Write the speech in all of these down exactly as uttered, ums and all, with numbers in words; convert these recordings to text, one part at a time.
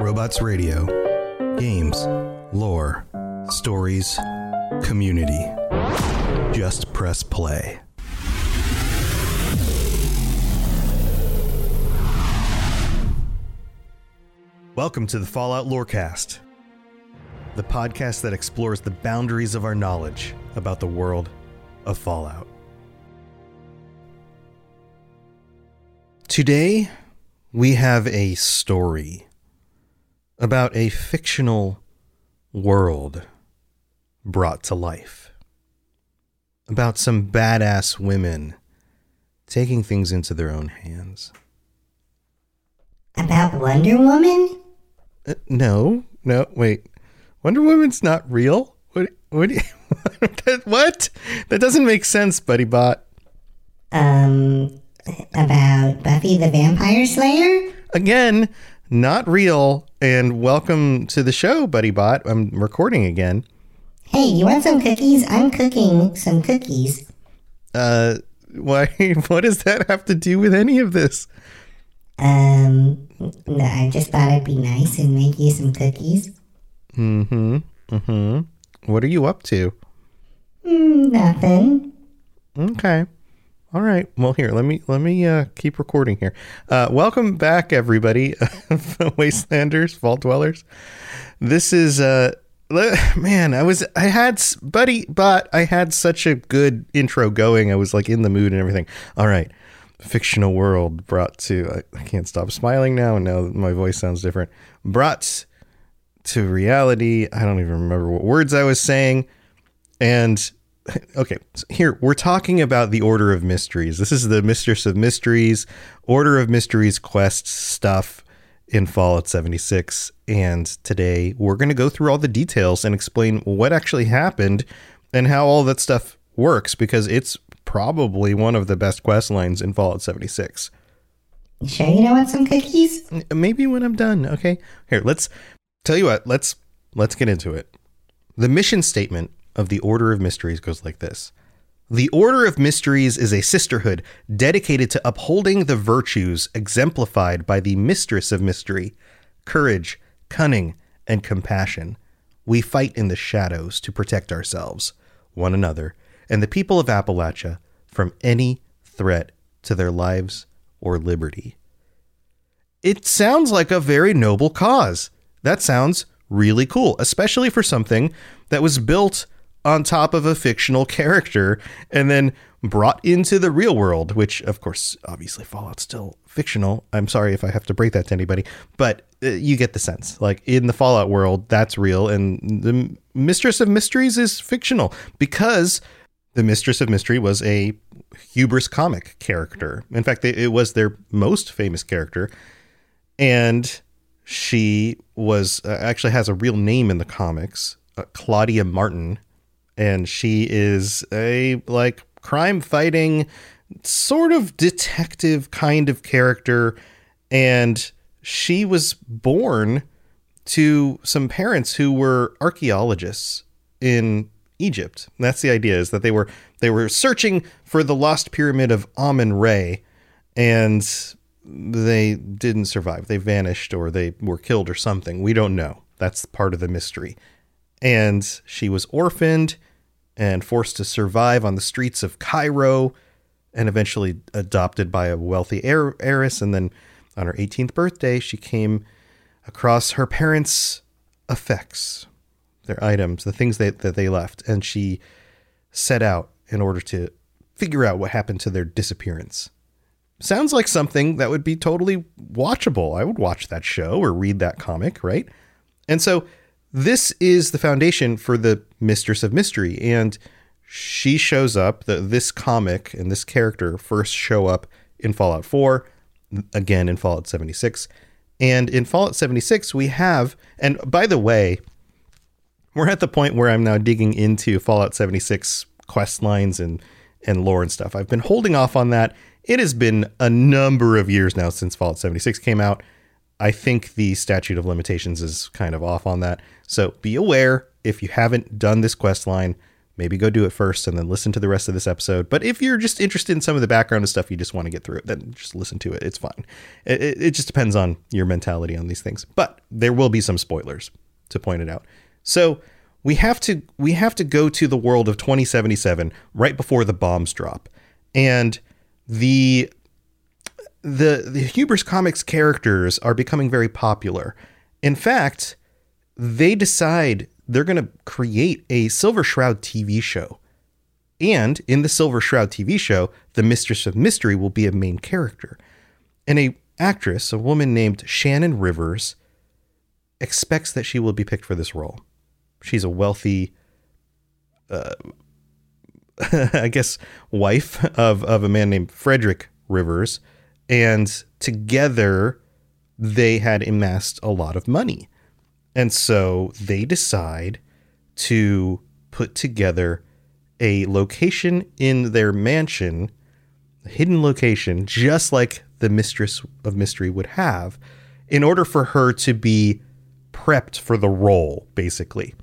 Robots Radio. Games, lore, stories, community. Just press play. Welcome to the Fallout Lorecast, the podcast that explores the boundaries of our knowledge about the world of Fallout. Today, we have a story about a fictional world brought to life, about some badass women taking things into their own hands. About Wonder Woman? Uh, no, no, wait. Wonder Woman's not real? What? What? What? That doesn't make sense, BuddyBot. Um... About Buffy the Vampire Slayer? Again, not real, and welcome to the show, BuddyBot. I'm recording again. Hey, you want some cookies? I'm cooking some cookies. Uh, why? What does that have to do with any of this? Um, no, I just thought it'd be nice and make you some cookies. Mm-hmm, mm-hmm. What are you up to? Mm, nothing. Okay. All right. Well, here, let me let me uh, keep recording here. Uh, welcome back, everybody, Wastelanders, Vault Dwellers. This is, uh, man, I was, I had, buddy, but I had such a good intro going. I was like in the mood and everything. All right. Fictional world brought to, I, I can't stop smiling now. And now my voice sounds different. Brought to reality. I don't even remember what words I was saying. And okay, so here we're talking about the Order of Mysteries. This is the Mistress of Mysteries, Order of Mysteries quest stuff in Fallout seventy-six. And today we're going to go through all the details and explain what actually happened and how all that stuff works, because it's probably one of the best quest lines in Fallout seventy-six. You sure you don't want some cookies? Maybe when I'm done. Okay, here, let's tell you what, let's let's get into it. The mission statement of the Order of Mysteries goes like this. The Order of Mysteries is a sisterhood dedicated to upholding the virtues exemplified by the Mistress of Mystery, courage, cunning, and compassion. We fight in the shadows to protect ourselves, one another, and the people of Appalachia from any threat to their lives or liberty. It sounds like a very noble cause. That sounds really cool, especially for something that was built on top of a fictional character and then brought into the real world, which, of course, obviously Fallout's still fictional. I'm sorry if I have to break that to anybody, but uh, you get the sense. Like, in the Fallout world, that's real. And the Mistress of Mysteries is fictional because the Mistress of Mystery was a Hubris comic character. In fact, it was their most famous character. And she was uh, actually has a real name in the comics, uh, Claudia Martin. And she is a, like, crime-fighting sort of detective kind of character. And she was born to some parents who were archaeologists in Egypt. And that's the idea, is that they were they were searching for the lost pyramid of Amun-Re, and they didn't survive. They vanished, or they were killed or something. We don't know. That's part of the mystery. And she was orphaned and forced to survive on the streets of Cairo, and eventually adopted by a wealthy heir- heiress. And then on her eighteenth birthday, she came across her parents' effects, their items, the things that, that they left. And she set out in order to figure out what happened to their disappearance. Sounds like something that would be totally watchable. I would watch that show or read that comic, right? And so this is the foundation for the Mistress of Mystery. And she shows up, the, this comic and this character first show up in Fallout four, again in Fallout seventy-six. And in Fallout seventy-six, we have, and by the way, we're at the point where I'm now digging into Fallout seventy-six quest lines and, and lore and stuff. I've been holding off on that. It has been a number of years now since Fallout seventy-six came out. I think the statute of limitations is kind of off on that. So be aware, if you haven't done this quest line, maybe go do it first and then listen to the rest of this episode. But if you're just interested in some of the background and stuff, you just want to get through it, then just listen to it. It's fine. It, it, it just depends on your mentality on these things. But there will be some spoilers to point it out. So we have to we have to go to the world of twenty seventy-seven right before the bombs drop. And the the the Hubris Comics characters are becoming very popular. In fact, they decide they're going to create a Silver Shroud T V show. And in the Silver Shroud T V show, the Mistress of Mystery will be a main character. And a actress, a woman named Shannon Rivers, expects that she will be picked for this role. She's a wealthy, uh, I guess, wife of, of a man named Frederick Rivers. And together they had amassed a lot of money. And so they decide to put together a location in their mansion, a hidden location, just like the Mistress of Mystery would have, in order for her to be prepped for the role, basically.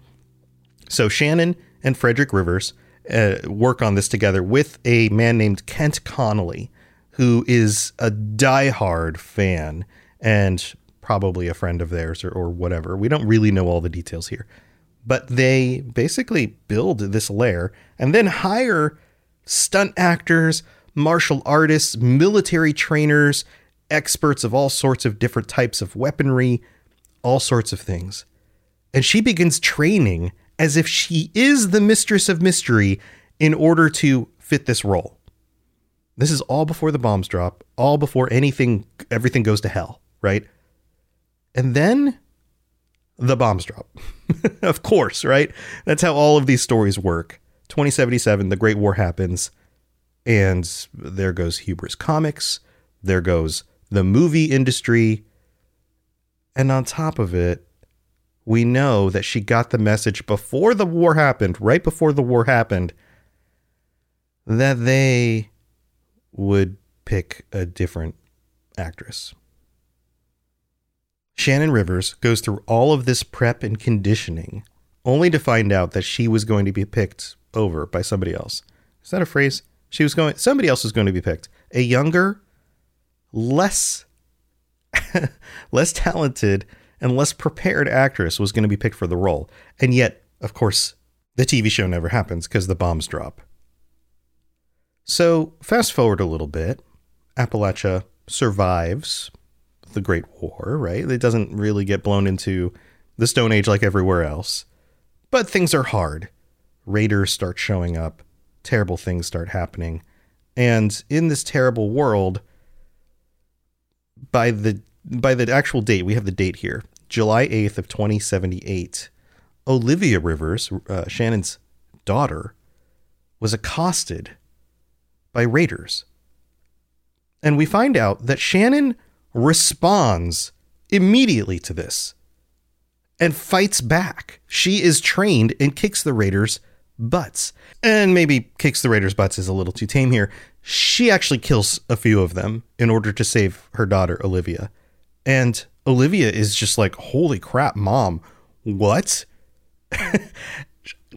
So Shannon and Frederick Rivers uh, work on this together with a man named Kent Connolly, who is a diehard fan and probably a friend of theirs or, or whatever. We don't really know all the details here, but they basically build this lair and then hire stunt actors, martial artists, military trainers, experts of all sorts of different types of weaponry, all sorts of things. And she begins training as if she is the Mistress of Mystery in order to fit this role. This is all before the bombs drop, all before anything, everything goes to hell, right? And then the bombs drop, of course, right? That's how all of these stories work. twenty seventy-seven, the Great War happens, and there goes Hubris Comics. There goes the movie industry. And on top of it, we know that she got the message before the war happened, right before the war happened, that they would pick a different actress. Shannon Rivers goes through all of this prep and conditioning only to find out that she was going to be picked over by somebody else. Is that a phrase? She was going, somebody else was going to be picked. A younger, less, less talented and less prepared actress was going to be picked for the role. And yet, of course, the T V show never happens because the bombs drop. So fast forward a little bit. Appalachia survives the Great War, right? It doesn't really get blown into the Stone Age like everywhere else, but things are hard. Raiders start showing up, terrible things start happening. And in this terrible world, by the, by the actual date, we have the date here, July eighth of twenty seventy-eight, Olivia Rivers, uh, Shannon's daughter, was accosted by raiders. And we find out that Shannon responds immediately to this and fights back. She is trained and kicks the raiders' butts. And maybe kicks the raiders' butts is a little too tame here. She actually kills a few of them in order to save her daughter, Olivia. And Olivia is just like, holy crap, mom, what?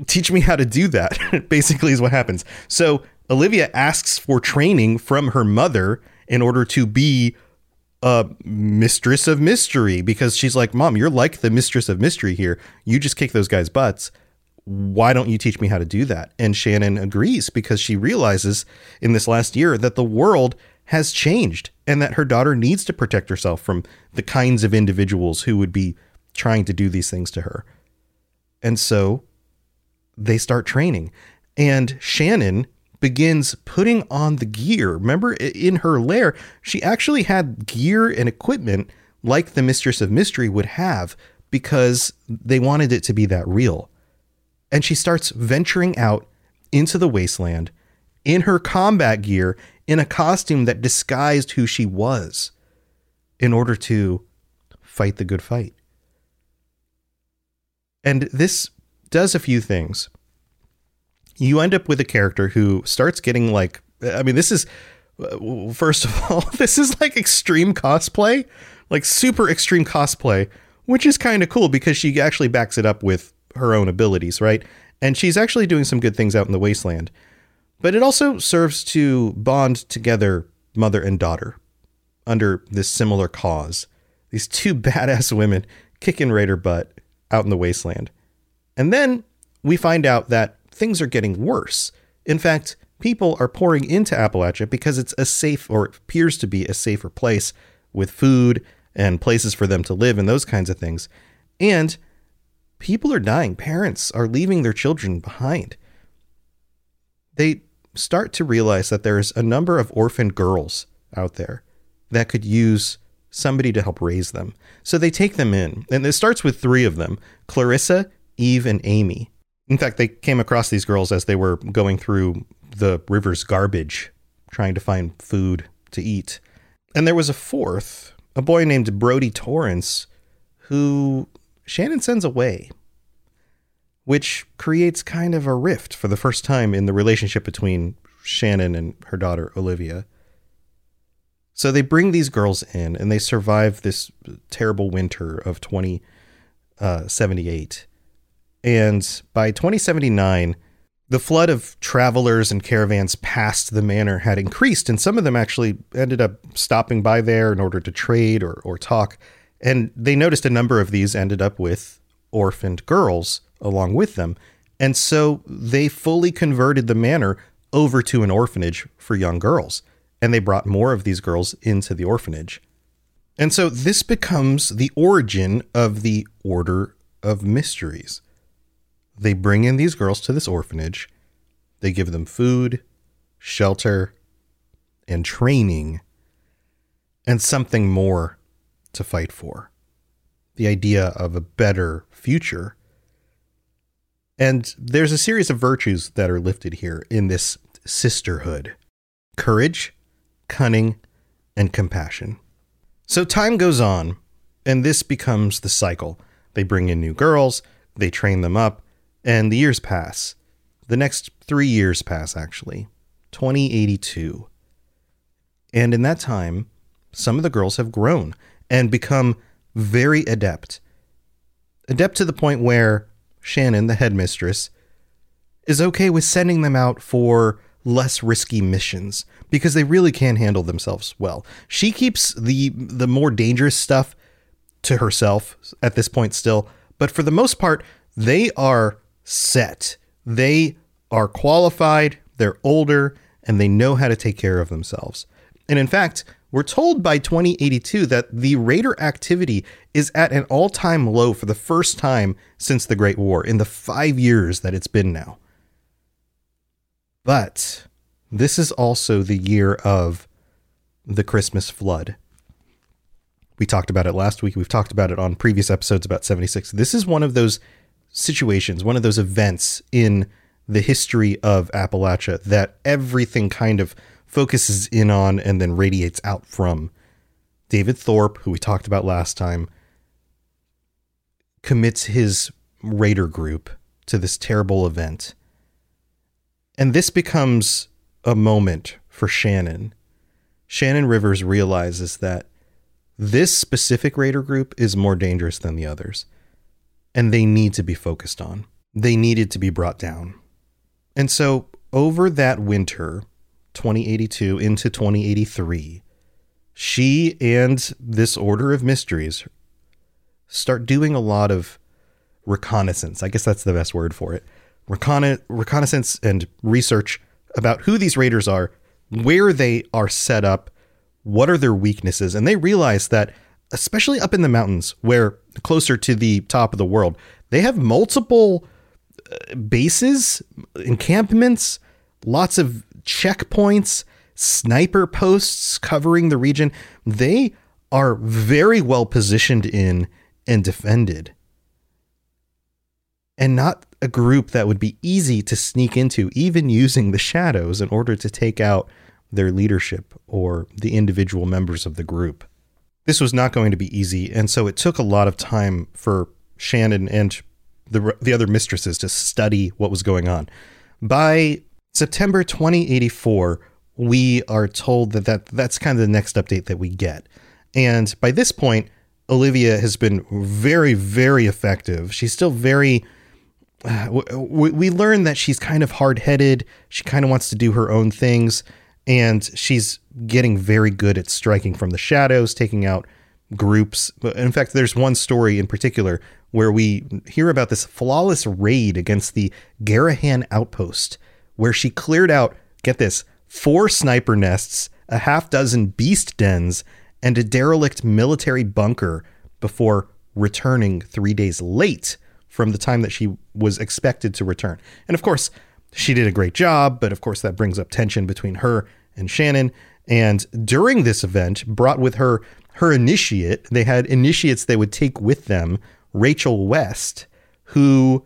Teach me how to do that, basically is what happens. So Olivia asks for training from her mother in order to be a Mistress of Mystery, because she's like, mom, you're like the Mistress of Mystery here. You just kick those guys' butts. Why don't you teach me how to do that? And Shannon agrees because she realizes in this last year that the world has changed and that her daughter needs to protect herself from the kinds of individuals who would be trying to do these things to her. And so they start training, and Shannon begins putting on the gear. Remember, in her lair, she actually had gear and equipment like the Mistress of Mystery would have because they wanted it to be that real. And she starts venturing out into the wasteland in her combat gear, in a costume that disguised who she was, in order to fight the good fight. And this does a few things. You end up with a character who starts getting like, I mean, this is, first of all, this is like extreme cosplay, like super extreme cosplay, which is kind of cool because she actually backs it up with her own abilities, right? And she's actually doing some good things out in the wasteland. But it also serves to bond together mother and daughter under this similar cause. These two badass women kicking Raider butt out in the wasteland. And then we find out that things are getting worse. In fact, people are pouring into Appalachia because it's a safe, or it appears to be a safer place with food and places for them to live and those kinds of things. And people are dying. Parents are leaving their children behind. They start to realize that there's a number of orphaned girls out there that could use somebody to help raise them. So they take them in, and it starts with three of them, Clarissa, Eve, and Amy. In fact, they came across these girls as they were going through the river's garbage, trying to find food to eat. And there was a fourth, a boy named Brody Torrance, who Shannon sends away, which creates kind of a rift for the first time in the relationship between Shannon and her daughter, Olivia. So they bring these girls in and they survive this terrible winter of twenty seventy-eight. And by twenty seventy-nine, the flood of travelers and caravans past the manor had increased, and some of them actually ended up stopping by there in order to trade or, or talk. And they noticed a number of these ended up with orphaned girls along with them. And so they fully converted the manor over to an orphanage for young girls. And they brought more of these girls into the orphanage. And so this becomes the origin of the Order of Mysteries. They bring in these girls to this orphanage. They give them food, shelter, and training, and something more to fight for. The idea of a better future. And there's a series of virtues that are lifted here in this sisterhood: courage, cunning, and compassion. So time goes on, and this becomes the cycle. They bring in new girls, they train them up, and the years pass. The next three years pass, actually. twenty eighty-two. And in that time, some of the girls have grown and become very adept. Adept to the point where Shannon, the headmistress, is okay with sending them out for less risky missions because they really can handle themselves well. She keeps the the more dangerous stuff to herself at this point still, but for the most part, they are set. They are qualified, they're older, and they know how to take care of themselves. And in fact, we're told by twenty eighty-two that the raider activity is at an all-time low for the first time since the Great War, in the five years that it's been now. But this is also the year of the Christmas flood. We talked about it last week. We've talked about it on previous episodes about seventy-six. This is one of those situations, one of those events in the history of Appalachia that everything kind of focuses in on and then radiates out from. David Thorpe, who we talked about last time, commits his raider group to this terrible event. And this becomes a moment for Shannon. Shannon Rivers realizes that this specific raider group is more dangerous than the others, and they need to be focused on. They needed to be brought down. And so over that winter, twenty eighty-two into twenty eighty-three, she and this Order of Mysteries start doing a lot of reconnaissance. I guess that's the best word for it. Reconna- reconnaissance and research about who these raiders are, where they are set up, what are their weaknesses. And they realize that, especially up in the mountains, where closer to the top of the world, they have multiple uh, bases, encampments, lots of checkpoints, sniper posts covering the region. They are very well positioned in and defended. And not a group that would be easy to sneak into, even using the shadows in order to take out their leadership or the individual members of the group. This was not going to be easy. And so it took a lot of time for Shannon and the, the other mistresses to study what was going on. By September twenty eighty-four, we are told that, that that's kind of the next update that we get. And by this point, Olivia has been very, very effective. She's still very we, we learn that she's kind of hard-headed. She kind of wants to do her own things, and she's getting very good at striking from the shadows, taking out groups. In fact, there's one story in particular where we hear about this flawless raid against the Garahan outpost, where she cleared out, get this, four sniper nests, a half dozen beast dens, and a derelict military bunker before returning three days late from the time that she was expected to return. And of course, she did a great job, but of course that brings up tension between her and Shannon. And during this event, brought with her her initiate, they had initiates they would take with them, Rachel West, who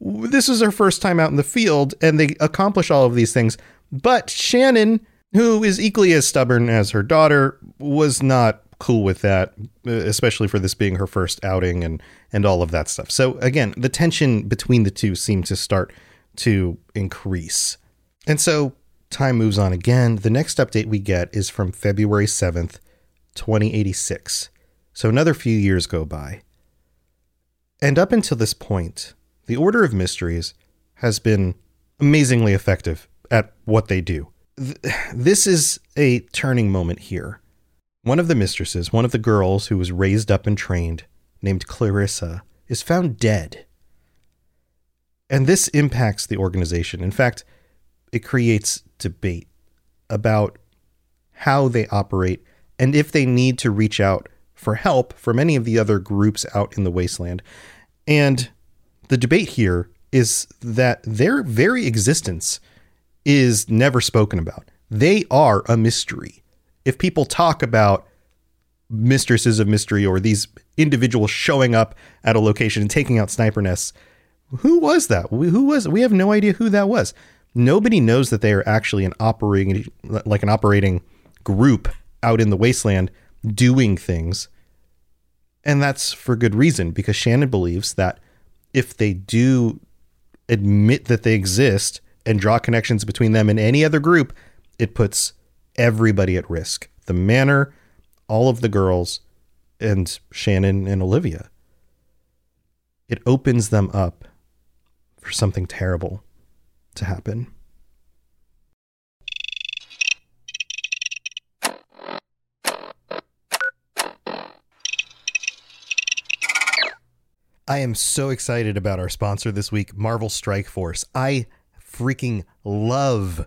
this was her first time out in the field, and they accomplish all of these things. But Shannon, who is equally as stubborn as her daughter, was not cool with that, especially for this being her first outing and and all of that stuff. So again, the tension between the two seemed to start to increase. And so time moves on again. The next update we get is from February seventh, twenty eighty-six. So another few years go by. And up until this point, the Order of Mysteries has been amazingly effective at what they do. Th- this is a turning moment here. One of the mistresses, one of the girls who was raised up and trained, named Clarissa, is found dead. And this impacts the organization. In fact, it creates debate about how they operate and if they need to reach out for help from any of the other groups out in the wasteland. And the debate here is that their very existence is never spoken about. They are a mystery. If people talk about mistresses of mystery or these individuals showing up at a location and taking out sniper nests, who was that? Who was? We have no idea who that was. Nobody knows that they are actually an operating, like an operating group out in the wasteland doing things. And that's for good reason, because Shannon believes that if they do admit that they exist and draw connections between them and any other group, it puts everybody at risk. The manor, all of the girls, and Shannon and Olivia. It opens them up for something terrible to happen. I am so excited about our sponsor this week, Marvel Strike Force. I freaking love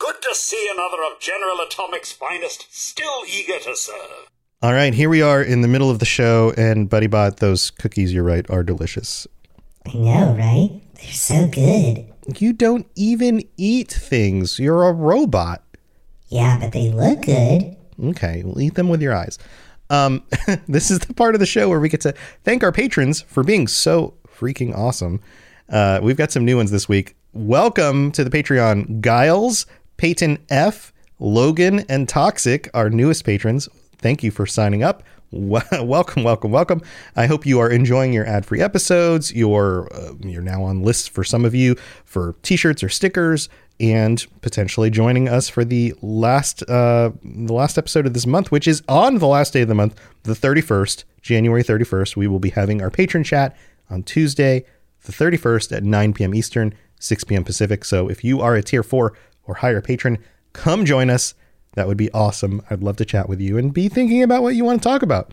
Good to see another of General Atomic's finest, still eager to serve. All right, here we are in the middle of the show, and BuddyBot, those cookies, you're right, are delicious. I know, right? They're so good. You don't even eat things. You're a robot. Yeah, but they look good. Okay, well, eat them with your eyes. Um, this is the part of the show where we get to thank our patrons for being so freaking awesome. Uh, we've got some new ones this week. Welcome to the Patreon, Giles, Peyton F, Logan, and Toxic, our newest patrons. Thank you for signing up. Welcome, welcome, welcome. I hope you are enjoying your ad-free episodes. You're uh, you're now on lists for some of you for t-shirts or stickers, and potentially joining us for the last uh, the last episode of this month, which is on the last day of the month, the thirty-first, January thirty-first. We will be having our patron chat on Tuesday, the thirty-first at nine p.m. Eastern, six p.m. Pacific. So if you are a tier four or higher patron, come join us. That would be awesome. I'd love to chat with you and be thinking about what you want to talk about.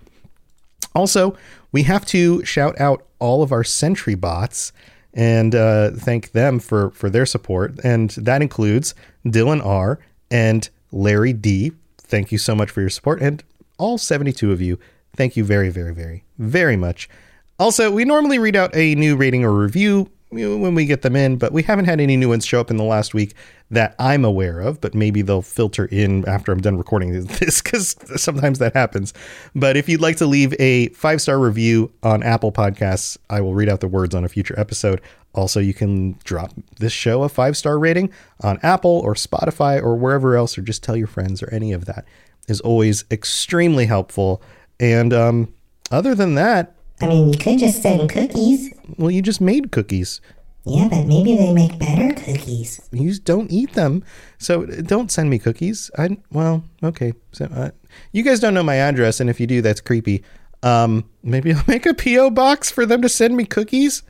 Also, we have to shout out all of our sentry bots and uh, thank them for, for their support. And that includes Dylan R. and Larry D. Thank you so much for your support. And all seventy-two of you, thank you very, very, very, very much. Also, we normally read out a new rating or review when we get them in, but we haven't had any new ones show up in the last week that I'm aware of, but maybe they'll filter in after I'm done recording this, because sometimes that happens. But if you'd like to leave a five-star review on Apple Podcasts, I will read out the words on a future episode. Also, you can drop this show a five-star rating on Apple or Spotify or wherever else, or just tell your friends or any of that is always extremely helpful. And um, other than that, I mean, you could just send cookies. Well, you just made cookies. Yeah, but maybe they make better cookies. You don't eat them. So don't send me cookies. I, well, okay. So, uh, you guys don't know my address, and if you do, that's creepy. Um, maybe I'll make a P O box for them to send me cookies?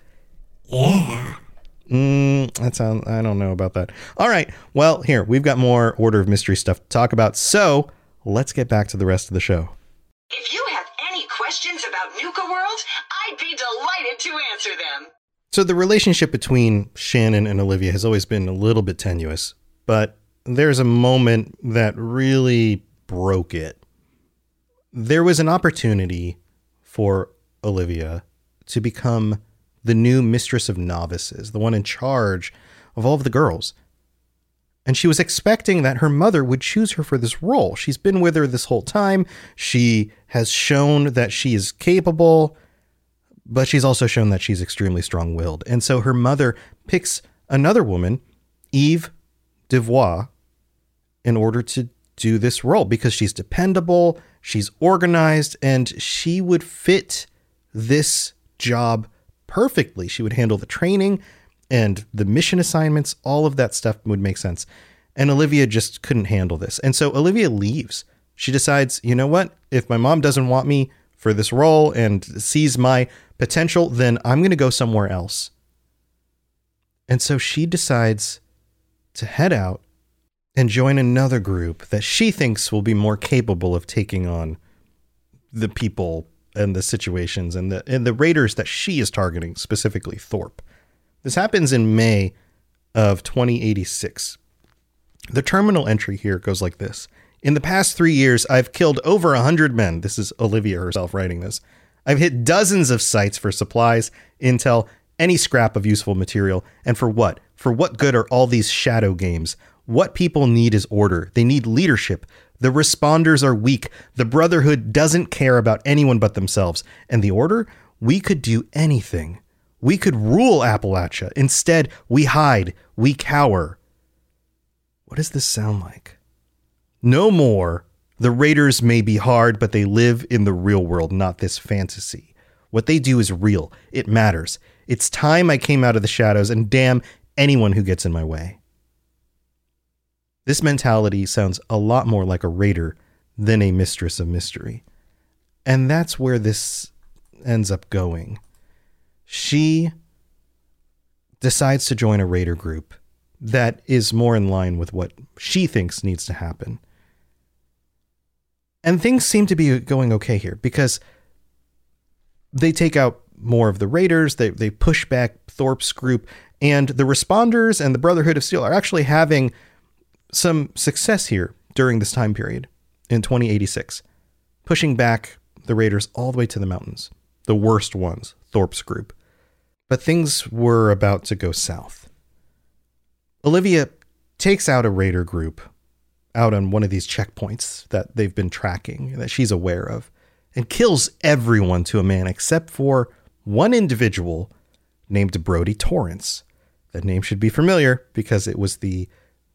Yeah. Mm, that sounds, I don't know about that. All right. Well, here, we've got more Order of Mystery stuff to talk about, so let's get back to the rest of the show. If you have any questions about Nuka World, I'd be delighted to answer them. So the relationship between Shannon and Olivia has always been a little bit tenuous, but there's a moment that really broke it. There was an opportunity for Olivia to become the new mistress of novices, the one in charge of all of the girls. And she was expecting that her mother would choose her for this role. She's been with her this whole time. She has shown that she is capable, but she's also shown that she's extremely strong-willed. And so her mother picks another woman, Eve Devois, in order to do this role because she's dependable, she's organized, and she would fit this job perfectly. She would handle the training and the mission assignments, all of that stuff would make sense. And Olivia just couldn't handle this. And so Olivia leaves. She decides, you know what? If my mom doesn't want me for this role and sees my potential, then I'm going to go somewhere else. And so she decides to head out and join another group that she thinks will be more capable of taking on the people and the situations and the, and the raiders that she is targeting, specifically Thorpe. This happens in May of twenty eighty-six. The terminal entry here goes like this. In the past three years, I've killed over a hundred men. This is Olivia herself writing this. I've hit dozens of sites for supplies, intel, any scrap of useful material. And for what? For what good are all these shadow games? What people need is order. They need leadership. The responders are weak. The Brotherhood doesn't care about anyone but themselves. And the order? We could do anything. We could rule Appalachia. Instead, we hide. We cower. What does this sound like? No more. The raiders may be hard, but they live in the real world, not this fantasy. What they do is real. It matters. It's time I came out of the shadows, and damn anyone who gets in my way. This mentality sounds a lot more like a raider than a mistress of mystery. And that's where this ends up going. She decides to join a raider group that is more in line with what she thinks needs to happen. And things seem to be going okay here because they take out more of the raiders. They, they push back Thorpe's group, and the responders and the Brotherhood of Steel are actually having some success here during this time period in twenty eighty-six, pushing back the raiders all the way to the mountains, the worst ones, Thorpe's group. But things were about to go south. Olivia takes out a raider group out on one of these checkpoints that they've been tracking, that she's aware of, and kills everyone to a man except for one individual named Brody Torrance. That name should be familiar because it was the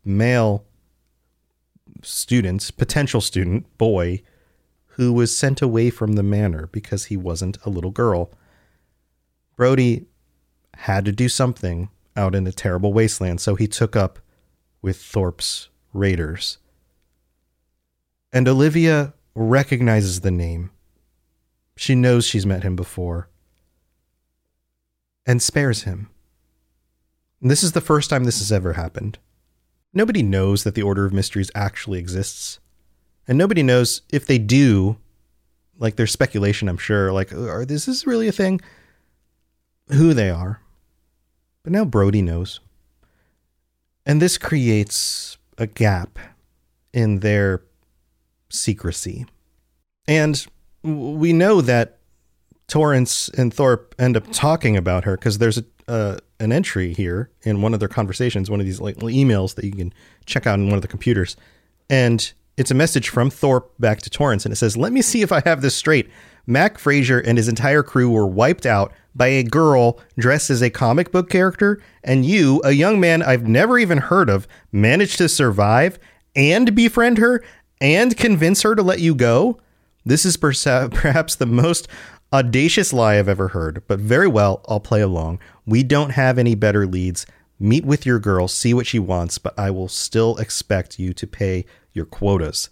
male student, potential student, boy, who was sent away from the manor because he wasn't a little girl. Brody had to do something out in a terrible wasteland, so he took up with Thorpe's raiders. And Olivia recognizes the name. She knows she's met him before and spares him. And this is the first time this has ever happened. Nobody knows that the Order of Mysteries actually exists, and nobody knows if they do. Like, there's speculation, I'm sure, like, is this really a thing? Who they are, But now Brody knows. And this creates a gap in their secrecy. And we know that Torrance and Thorpe end up talking about her because there's a, uh, an entry here in one of their conversations, one of these like emails that you can check out in one of the computers. And it's a message from Thorpe back to Torrance. And it says, "Let me see if I have this straight. Mac Frazier and his entire crew were wiped out by a girl dressed as a comic book character. And you, a young man I've never even heard of, managed to survive and befriend her and convince her to let you go. This is perhaps the most audacious lie I've ever heard, but very well, I'll play along. We don't have any better leads. Meet with your girl, see what she wants, but I will still expect you to pay your quotas."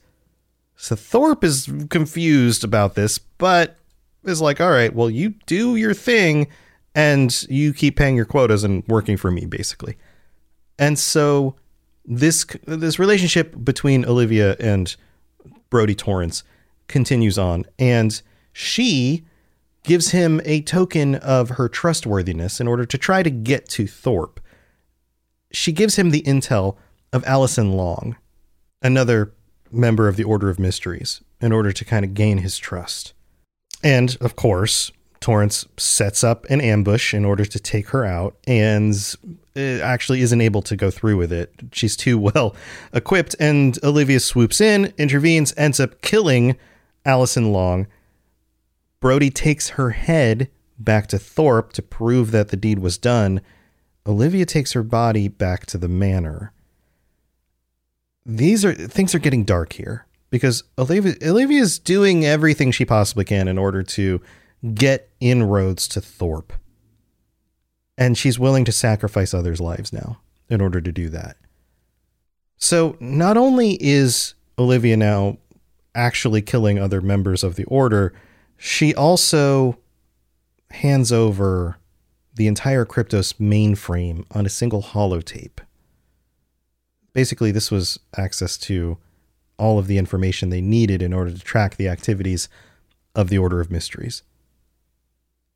So Thorpe is confused about this, but is like, all right, well, you do your thing and you keep paying your quotas and working for me, basically. And so this this relationship between Olivia and Brody Torrance continues on, and she gives him a token of her trustworthiness in order to try to get to Thorpe. She gives him the intel of Alison Long, another member of the Order of Mysteries, in order to kind of gain his trust. And of course, Torrance sets up an ambush in order to take her out, and actually isn't able to go through with it. She's too well equipped, and Olivia swoops in, intervenes, ends up killing Alison Long. Brody takes her head back to Thorpe to prove that the deed was done. Olivia takes her body back to the manor. These are things are getting dark here because Olivia Olivia is doing everything she possibly can in order to get inroads to Thorpe. And she's willing to sacrifice others' lives now in order to do that. So not only is Olivia now actually killing other members of the Order, she also hands over the entire Cryptos mainframe on a single holotape. Basically, this was access to all of the information they needed in order to track the activities of the Order of Mysteries.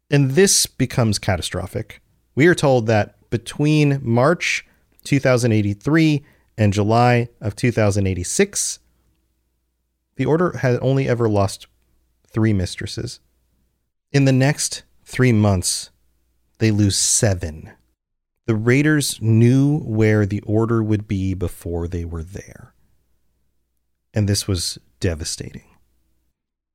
And this becomes catastrophic. We are told that between March two thousand eighty-three and July of two thousand eighty-six, the Order had only ever lost three mistresses. In the next three months, they lose seven. The raiders knew where the Order would be before they were there. And this was devastating.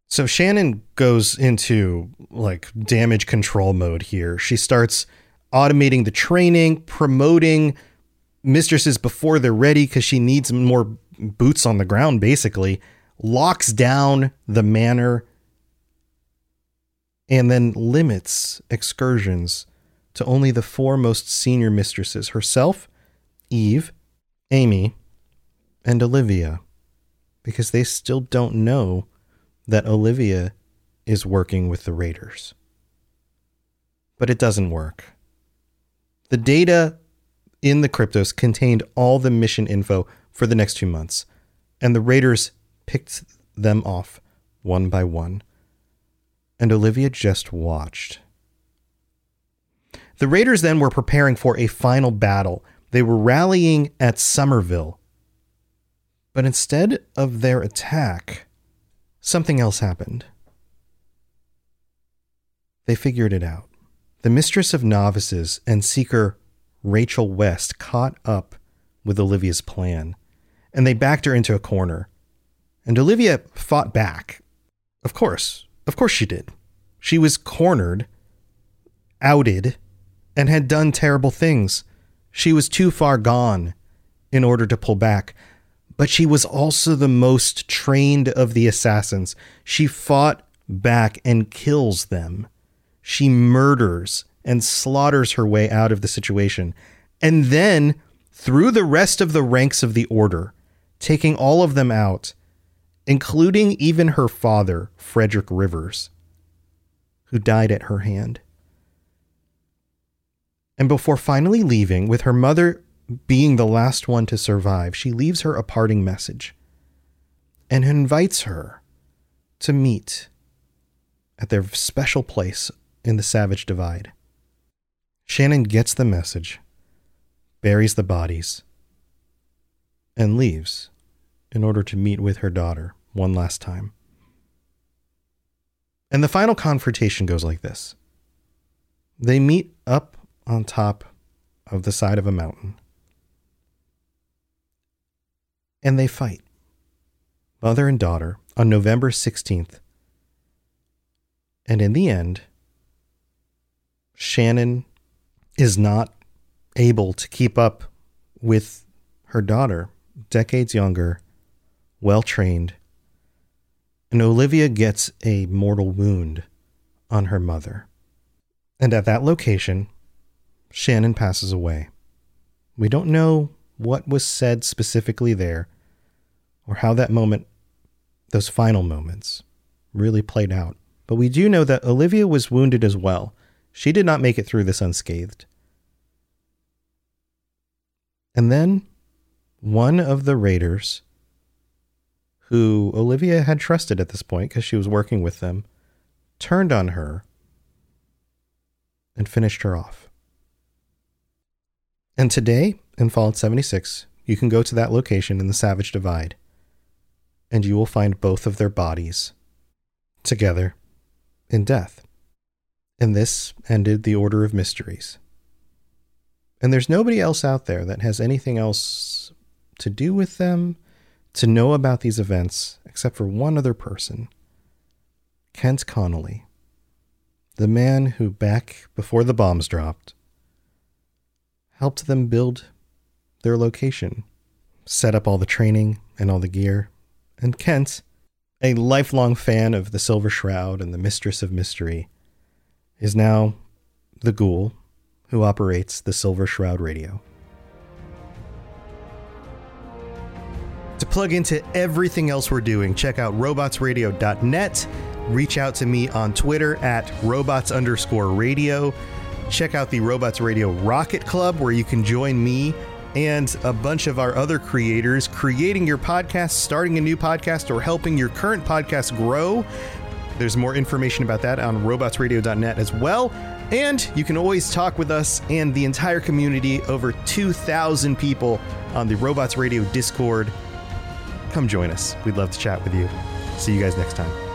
So Shannon goes into like damage control mode here. She starts automating the training, promoting mistresses before they're ready because she needs more boots on the ground, basically. Locks down the manor and then limits excursions to only the four most senior mistresses: herself, Eve, Amy, and Olivia, because they still don't know that Olivia is working with the raiders. But it doesn't work. The data in the Cryptos contained all the mission info for the next two months, and the raiders picked them off one by one. And Olivia just watched. The raiders then were preparing for a final battle. They were rallying at Somerville. But instead of their attack, something else happened. They figured it out. The mistress of novices and seeker Rachel West caught up with Olivia's plan, and they backed her into a corner. And Olivia fought back. Of course. Of course she did. She was cornered, outed, and had done terrible things. She was too far gone in order to pull back. But she was also the most trained of the assassins. She fought back and kills them. She murders and slaughters her way out of the situation. And then through the rest of the ranks of the Order, taking all of them out, including even her father, Frederick Rivers, who died at her hand. And before finally leaving, with her mother being the last one to survive, she leaves her a parting message and invites her to meet at their special place in the Savage Divide. Shannon gets the message, buries the bodies, and leaves in order to meet with her daughter one last time. And the final confrontation goes like this. They meet up on top of the side of a mountain. And they fight. Mother and daughter on November sixteenth. And in the end, Shannon is not able to keep up with her daughter, decades younger, well-trained, and Olivia gets a mortal wound on her mother. And at that location, Shannon passes away. We don't know what was said specifically there, or how that moment, those final moments, really played out. But we do know that Olivia was wounded as well. She did not make it through this unscathed. And then one of the raiders, who Olivia had trusted at this point because she was working with them, turned on her and finished her off. And today, in Fallout seventy-six, you can go to that location in the Savage Divide, and you will find both of their bodies together in death. And this ended the Order of Mysteries. And there's nobody else out there that has anything else to do with them, to know about these events, except for one other person, Kent Connolly, the man who, back before the bombs dropped, helped them build their location, set up all the training and all the gear. And Kent, a lifelong fan of the Silver Shroud and the Mistress of Mystery, is now the ghoul who operates the Silver Shroud radio. To plug into everything else we're doing, check out robots radio dot net. Reach out to me on Twitter at robots underscore radio. Check out the Robots Radio Rocket Club, where you can join me and a bunch of our other creators creating your podcast, starting a new podcast, or helping your current podcast grow. There's more information about that on robots radio dot net as well. And you can always talk with us and the entire community, over two thousand people on the Robots Radio Discord. Come join us. We'd love to chat with you. See you guys next time.